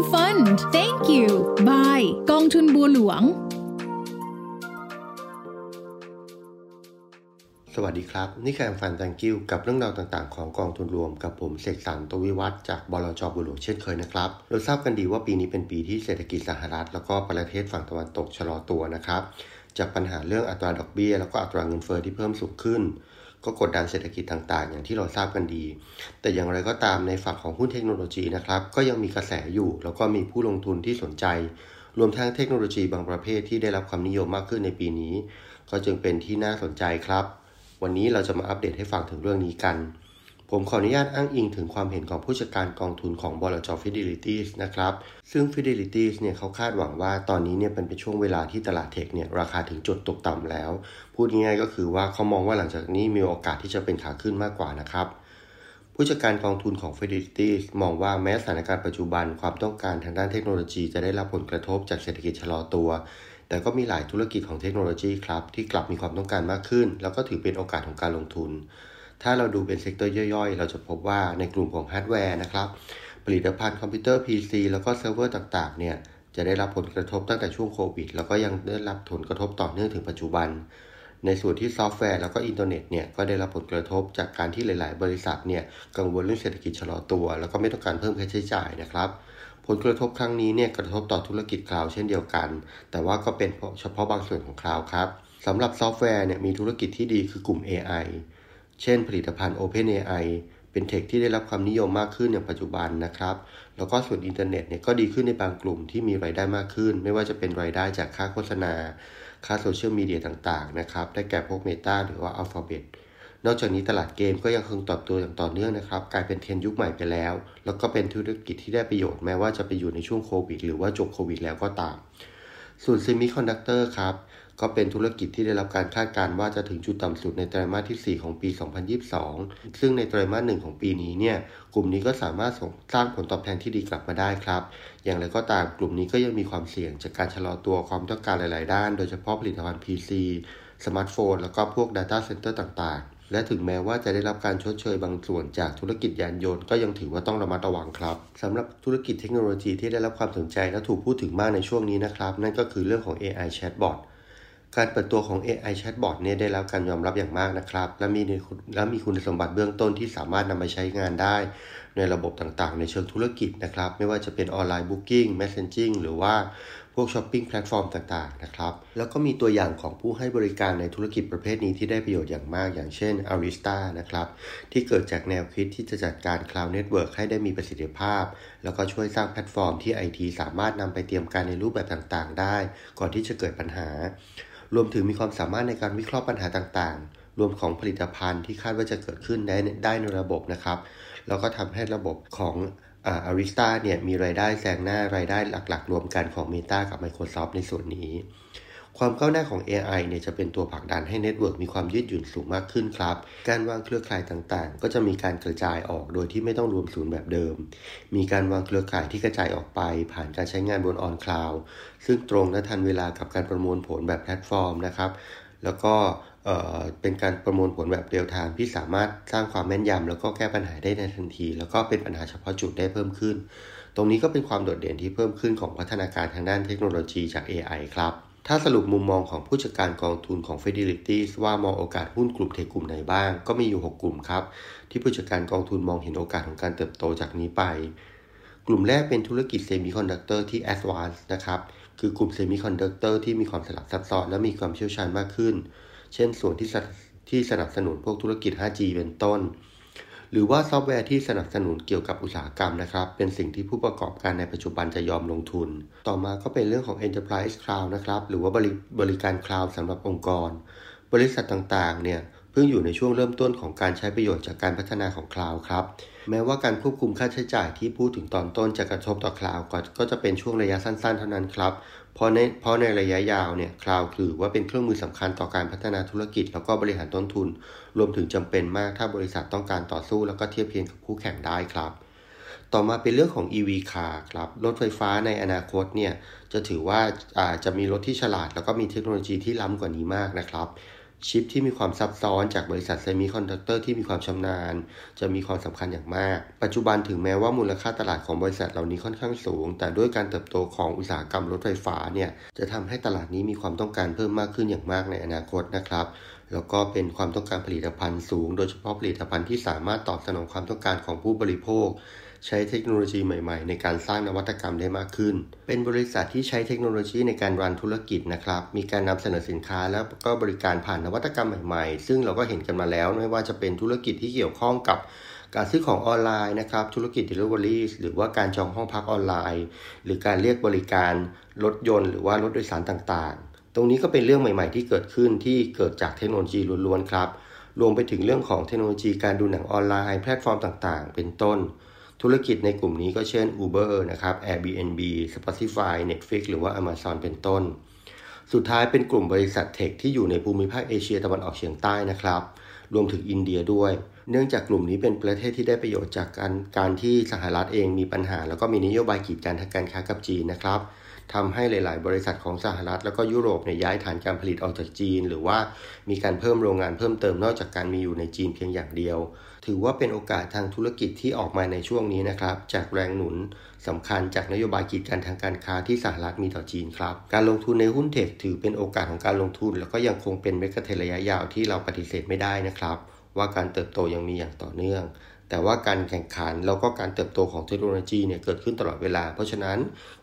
Investment Fund Thank you Bye กองทุนบัวหลวงสวัสดีครับนี่คือแอมฟันแตงกิ้วกับเรื่องราวต่างๆของกองทุนรวมกับผมเสกสรรตวิวัฒน์จากบลจ.บัวหลวงเช่นเคยนะครับเราทราบกันดีว่าปีนี้เป็นปีที่เศรษฐกิจสหรัฐแล้วก็ประเทศฝั่งตะวันตกชะลอตัวนะครับจากปัญหาเรื่องอัตราดอกเบี้ยแล้วก็อัตราเงินเฟ้อที่เพิ่มสูงขึ้นก็กดดันเศรษฐกิจต่างๆอย่างที่เราทราบกันดีแต่อย่างไรก็ตามในฝั่งของหุ้นเทคโนโลยีนะครับก็ยังมีกระแสอยู่แล้วก็มีผู้ลงทุนที่สนใจรวมทั้งเทคโนโลยีบางประเภทที่ได้รับความนิยมมากขึ้นในปีนี้ก็จึงเป็นที่น่าสนใจครับวันนี้เราจะมาอัปเดตให้ฟังถึงเรื่องนี้กันผมขออนุญาตอ้างอิงถึงความเห็นของผู้จัดการกองทุนของบลจ. Fidelity นะครับซึ่ง Fidelity เนี่ยเขาคาดหวังว่าตอนนี้เนี่ยเป็นช่วงเวลาที่ตลาดเทคเนี่ยราคาถึงจุดตกต่ำแล้วพูดง่ายๆก็คือว่าเขามองว่าหลังจากนี้มีโอกาสที่จะเป็นขาขึ้นมากกว่านะครับผู้จัดการกองทุนของ Fidelity มองว่าแม้สถานการณ์ปัจจุบันความต้องการทางด้านเทคโนโลยีจะได้รับผลกระทบจากเศรษฐกิจชะลอตัวแต่ก็มีหลายธุรกิจของเทคโนโลยีครับที่กลับมีความต้องการมากขึ้นแล้วก็ถือเป็นโอกาสของการลงทุนถ้าเราดูเป็นเซกเตอร์ย่อยๆเราจะพบว่าในกลุ่มของฮาร์ดแวร์นะครับผลิตภัณฑ์คอมพิวเตอร์ PC แล้วก็เซิร์ฟเวอร์ต่างๆเนี่ยจะได้รับผลกระทบตั้งแต่ช่วงโควิดแล้วก็ยังได้รับผลกระทบต่อเนื่องถึงปัจจุบันในส่วนที่ซอฟต์แวร์แล้วก็อินเทอร์เน็ตเนี่ยก็ได้รับผลกระทบจากการที่หลายๆบริษัทเนี่ยกังวลเรื่องเศรษฐกิจชะลอตัวแล้วก็ไม่ต้องการเพิ่มค่าใช้จ่ายนะครับผลกระทบครั้งนี้เนี่ยกระทบต่อธุรกิจคลาวด์เช่นเดียวกันแต่ว่าก็เป็นเฉพาะบางส่วนของคลาวด์ครับสำหรับซอฟต์แวร์เนี่ยมีธุรกิจที่ดีคือกลุ่ม AI เช่นผลิตภัณฑ์ OpenAI เป็นเทคที่ได้รับความนิยมมากขึ้นในปัจจุบันนะครับแล้วก็ส่วนอินเทอร์เน็ตเนี่ยก็ดีขึ้นในบางกลุ่มที่มีรายได้มากขึ้นไม่ว่าจะเป็นรายได้จากค่าโฆษณาค่าโซเชียลมีเดียต่างๆนะครับได้แก่พวก Meta หรือว่า Alphabetนอกจากนี้ตลาดเกมก็ยังคงตอบตัวอย่างต่อเนื่องนะครับกลายเป็นเทรนด์ยุคใหม่ไปแล้วแล้วก็เป็นธุรกิจที่ได้ประโยชน์แม้ว่าจะไปอยู่ในช่วงโควิดหรือว่าจบโควิดแล้วก็ตามส่วนเซมิคอนดักเตอร์ครับก็เป็นธุรกิจที่ได้รับการคาดการณ์ว่าจะถึงจุดต่ำสุดในไตรมาสที่4ของปี2022ซึ่งในไตรมาส1ของปีนี้เนี่ยกลุ่มนี้ก็สามารถสร้างผลตอบแทนที่ดีกลับมาได้ครับอย่างไรก็ตามกลุ่มนี้ก็ยังมีความเสี่ยงจากการชะลอตัวความต้องการหลายๆด้านโดยเฉพาะผลิตภัณฑ์ PC สมาร์ทโฟนแล้วก็พวก Data Center ต่างๆและถึงแม้ว่าจะได้รับการชดเชยบางส่วนจากธุรกิจยานยนต์ก็ยังถือว่าต้องระมัดระวังครับสำหรับธุรกิจเทคโนโลยีที่ได้รับความสนใจและถูกพูดถึงมากในช่วงนี้นะครับนั่นก็คือเรื่องของ AI Chatbot การเปิดตัวของ AI Chatbot เนี่ยได้รับการยอมรับอย่างมากนะครับและมีคุณสมบัติเบื้องต้นที่สามารถนำไปใช้งานได้ในระบบต่างๆในเชิงธุรกิจนะครับไม่ว่าจะเป็นออนไลน์ Booking Messaging หรือว่าพวกช้อปปิ้งแพลตฟอร์มต่างๆนะครับแล้วก็มีตัวอย่างของผู้ให้บริการในธุรกิจประเภทนี้ที่ได้ประโยชน์อย่างมากอย่างเช่น Arista นะครับที่เกิดจากแนวคิดที่จะจัดการ Cloud Network ให้ได้มีประสิทธิภาพแล้วก็ช่วยสร้างแพลตฟอร์มที่ IT สามารถนำไปเตรียมการในรูปแบบต่างๆได้ก่อนที่จะเกิดปัญหารวมถึงมีความสามารถในการวิเคราะห์ปัญหาต่างๆรวมของผลิตภัณฑ์ที่คาดว่าจะเกิดขึ้นได้ในระบบนะครับแล้วก็ทำให้ระบบของArista เนี่ยมีรายได้แซงหน้ารายได้หลักๆรวมกันของ Meta กับ Microsoft ในส่วนนี้ความก้าวหน้าของ AI เนี่ยจะเป็นตัวผลักดันให้เน็ตเวิร์กมีความยืดหยุ่นสูงมากขึ้นครับการวางเครือข่ายต่างๆก็จะมีการกระจายออกโดยที่ไม่ต้องรวมศูนย์แบบเดิมมีการวางเครือข่ายที่กระจายออกไปผ่านการใช้งานบนออนคลาวด์ซึ่งตรงและทันเวลากับการประมวลผลแบบแพลตฟอร์มนะครับแล้วก็เป็นการประมวลผลแบบเรียลไทม์ที่สามารถสร้างความแม่นยำแล้วก็แก้ปัญหาได้ในทันทีแล้วก็เป็นปัญหาเฉพาะจุดได้เพิ่มขึ้นตรงนี้ก็เป็นความโดดเด่นที่เพิ่มขึ้นของพัฒนาการทางด้านเทคโนโลยีจาก AI ครับถ้าสรุปมุมมองของผู้จัดการกองทุนของ Fidelity ว่ามองโอกาสหุ้นกลุ่มเทคกลุ่มไหนบ้างก็มีอยู่6กลุ่มครับที่ผู้จัดการกองทุนมองเห็นโอกาสของการเติบโตจากนี้ไปกลุ่มแรกเป็นธุรกิจเซมิคอนดักเตอร์ที่แอดวานซ์นะครับคือกลุ่มเซมิคอนดักเตอร์ที่มีความสลับซับซ้อนและมีความเชี่ยวชาญมากขึ้นเช่นส่วนที่สนับสนุนพวกธุรกิจ 5G เป็นต้นหรือว่าซอฟต์แวร์ที่สนับสนุนเกี่ยวกับอุตสาหกรรมนะครับเป็นสิ่งที่ผู้ประกอบการในปัจจุบันจะยอมลงทุนต่อมาก็เป็นเรื่องของ Enterprise Cloud นะครับหรือว่าบริการ Cloud สำหรับองค์กรบริษัทต่างๆเนี่ยเพิ่งอยู่ในช่วงเริ่มต้นของการใช้ประโยชน์จากการพัฒนาของ Cloud ครับแม้ว่าการควบคุมค่าใช้จ่ายที่พูดถึงตอนต้นจะกระทบต่อ Cloud ก็จะเป็นช่วงระยะสั้นๆเท่านั้นครับเพราะในระยะยาวเนี่ย Cloud ถือว่าเป็นเครื่องมือสำคัญต่อการพัฒนาธุรกิจแล้วก็บริหารต้นทุนรวมถึงจำเป็นมากถ้าบริษัทต้องการต่อสู้แล้วก็เทียบเคียงกับคู่แข่งได้ครับต่อมาเป็นเรื่องของ EV car ครับรถไฟฟ้าในอนาคตเนี่ยจะถือว่าจะมีรถที่ฉลาดแล้วก็มีเทคโนโลยีที่ล้ำกว่านี้มากนะครับ ชิปที่มีความซับซ้อนจากบริษัทเซมิคอนดักเตอร์ที่มีความชำนาญจะมีความสำคัญอย่างมากปัจจุบันถึงแม้ว่ามูลค่าตลาดของบริษัทเหล่านี้ค่อนข้างสูงแต่ด้วยการเติบโตของอุตสาหกรรมรถไฟฟ้าเนี่ยจะทำให้ตลาดนี้มีความต้องการเพิ่มมากขึ้นอย่างมากในอนาคตนะครับแล้วก็เป็นความต้องการผลิตภัณฑ์สูงโดยเฉพาะผลิตภัณฑ์ที่สามารถตอบสนองความต้องการของผู้บริโภคใช้เทคโนโลยีใหม่ๆในการสร้างนวัตกรรมได้มากขึ้นเป็นบริษัทที่ใช้เทคโนโลยีในการรันธุรกิจนะครับมีการนำเสนอสินค้าแล้วก็บริการผ่านนวัตกรรมใหม่ๆซึ่งเราก็เห็นกันมาแล้วไม่ว่าจะเป็นธุรกิจที่เกี่ยวข้องกับการซื้อของออนไลน์นะครับธุรกิจ Delivery หรือว่าการจองห้องพักออนไลน์หรือการเรียกบริการรถยนต์หรือว่ารถโดยสารต่างๆตรงนี้ก็เป็นเรื่องใหม่ๆที่เกิดขึ้นที่เกิดจากเทคโนโลยีล้วนๆครับรวมไปถึงเรื่องของเทคโนโลยีการดูหนังออนไลน์แพลตฟอร์มต่างๆเป็นต้นธุรกิจในกลุ่มนี้ก็เช่น Uber นะครับ Airbnb Spotify Netflix หรือว่า Amazon เป็นต้นสุดท้ายเป็นกลุ่มบริษัทเทคที่อยู่ในภูมิภาคเอเชียตะวันออกเฉียงใต้นะครับรวมถึงอินเดียด้วยเนื่องจากกลุ่มนี้เป็นประเทศที่ได้ประโยชน์จากการที่สหรัฐเองมีปัญหาแล้วก็มีนโยบายกีดกันทางการค้ากับจีนนะครับทำให้หลายๆบริษัทของสหรัฐแล้วก็ยุโรปเนี่ยย้ายฐานการผลิตออกจากจีนหรือว่ามีการเพิ่มโรงงานเพิ่มเติมนอกจากการมีอยู่ในจีนเพียงอย่างเดียวถือว่าเป็นโอกาสทางธุรกิจที่ออกมาในช่วงนี้นะครับจากแรงหนุนสำคัญจากนโยบายกีดกันทางการค้าที่สหรัฐมีต่อจีนครับการลงทุนในหุ้นเทคถือเป็นโอกาสของการลงทุนแล้วก็ยังคงเป็นเมกะเทรนด์ระยะยาวที่เราปฏิเสธไม่ได้นะครับว่าการเติบโตยังมีอย่างต่อเนื่องแต่ว่าการแข่งขันแล้วก็การเติบโตของเทคโนโลยีเนี่ยเกิดขึ้นตลอดเวลาเพราะฉะนั้น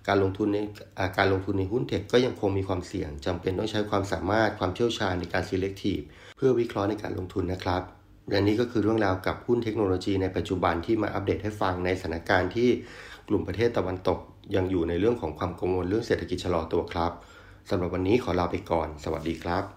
การลงทุนในหุ้นเทคก็ยังคงมีความเสี่ยงจำเป็นต้องใช้ความสามารถความเชี่ยวชาญในการ selective เพื่อวิเคราะห์ในการลงทุนนะครับและนี่ก็คือเรื่องราวกับหุ้นเทคโนโลยีในปัจจุบันที่มาอัปเดตให้ฟังในสถานการณ์ที่กลุ่มประเทศตะวันตกยังอยู่ในเรื่องของความกังวลเรื่องเศรษฐกิจชะลอตัวครับสำหรับวันนี้ขอลาไปก่อนสวัสดีครับ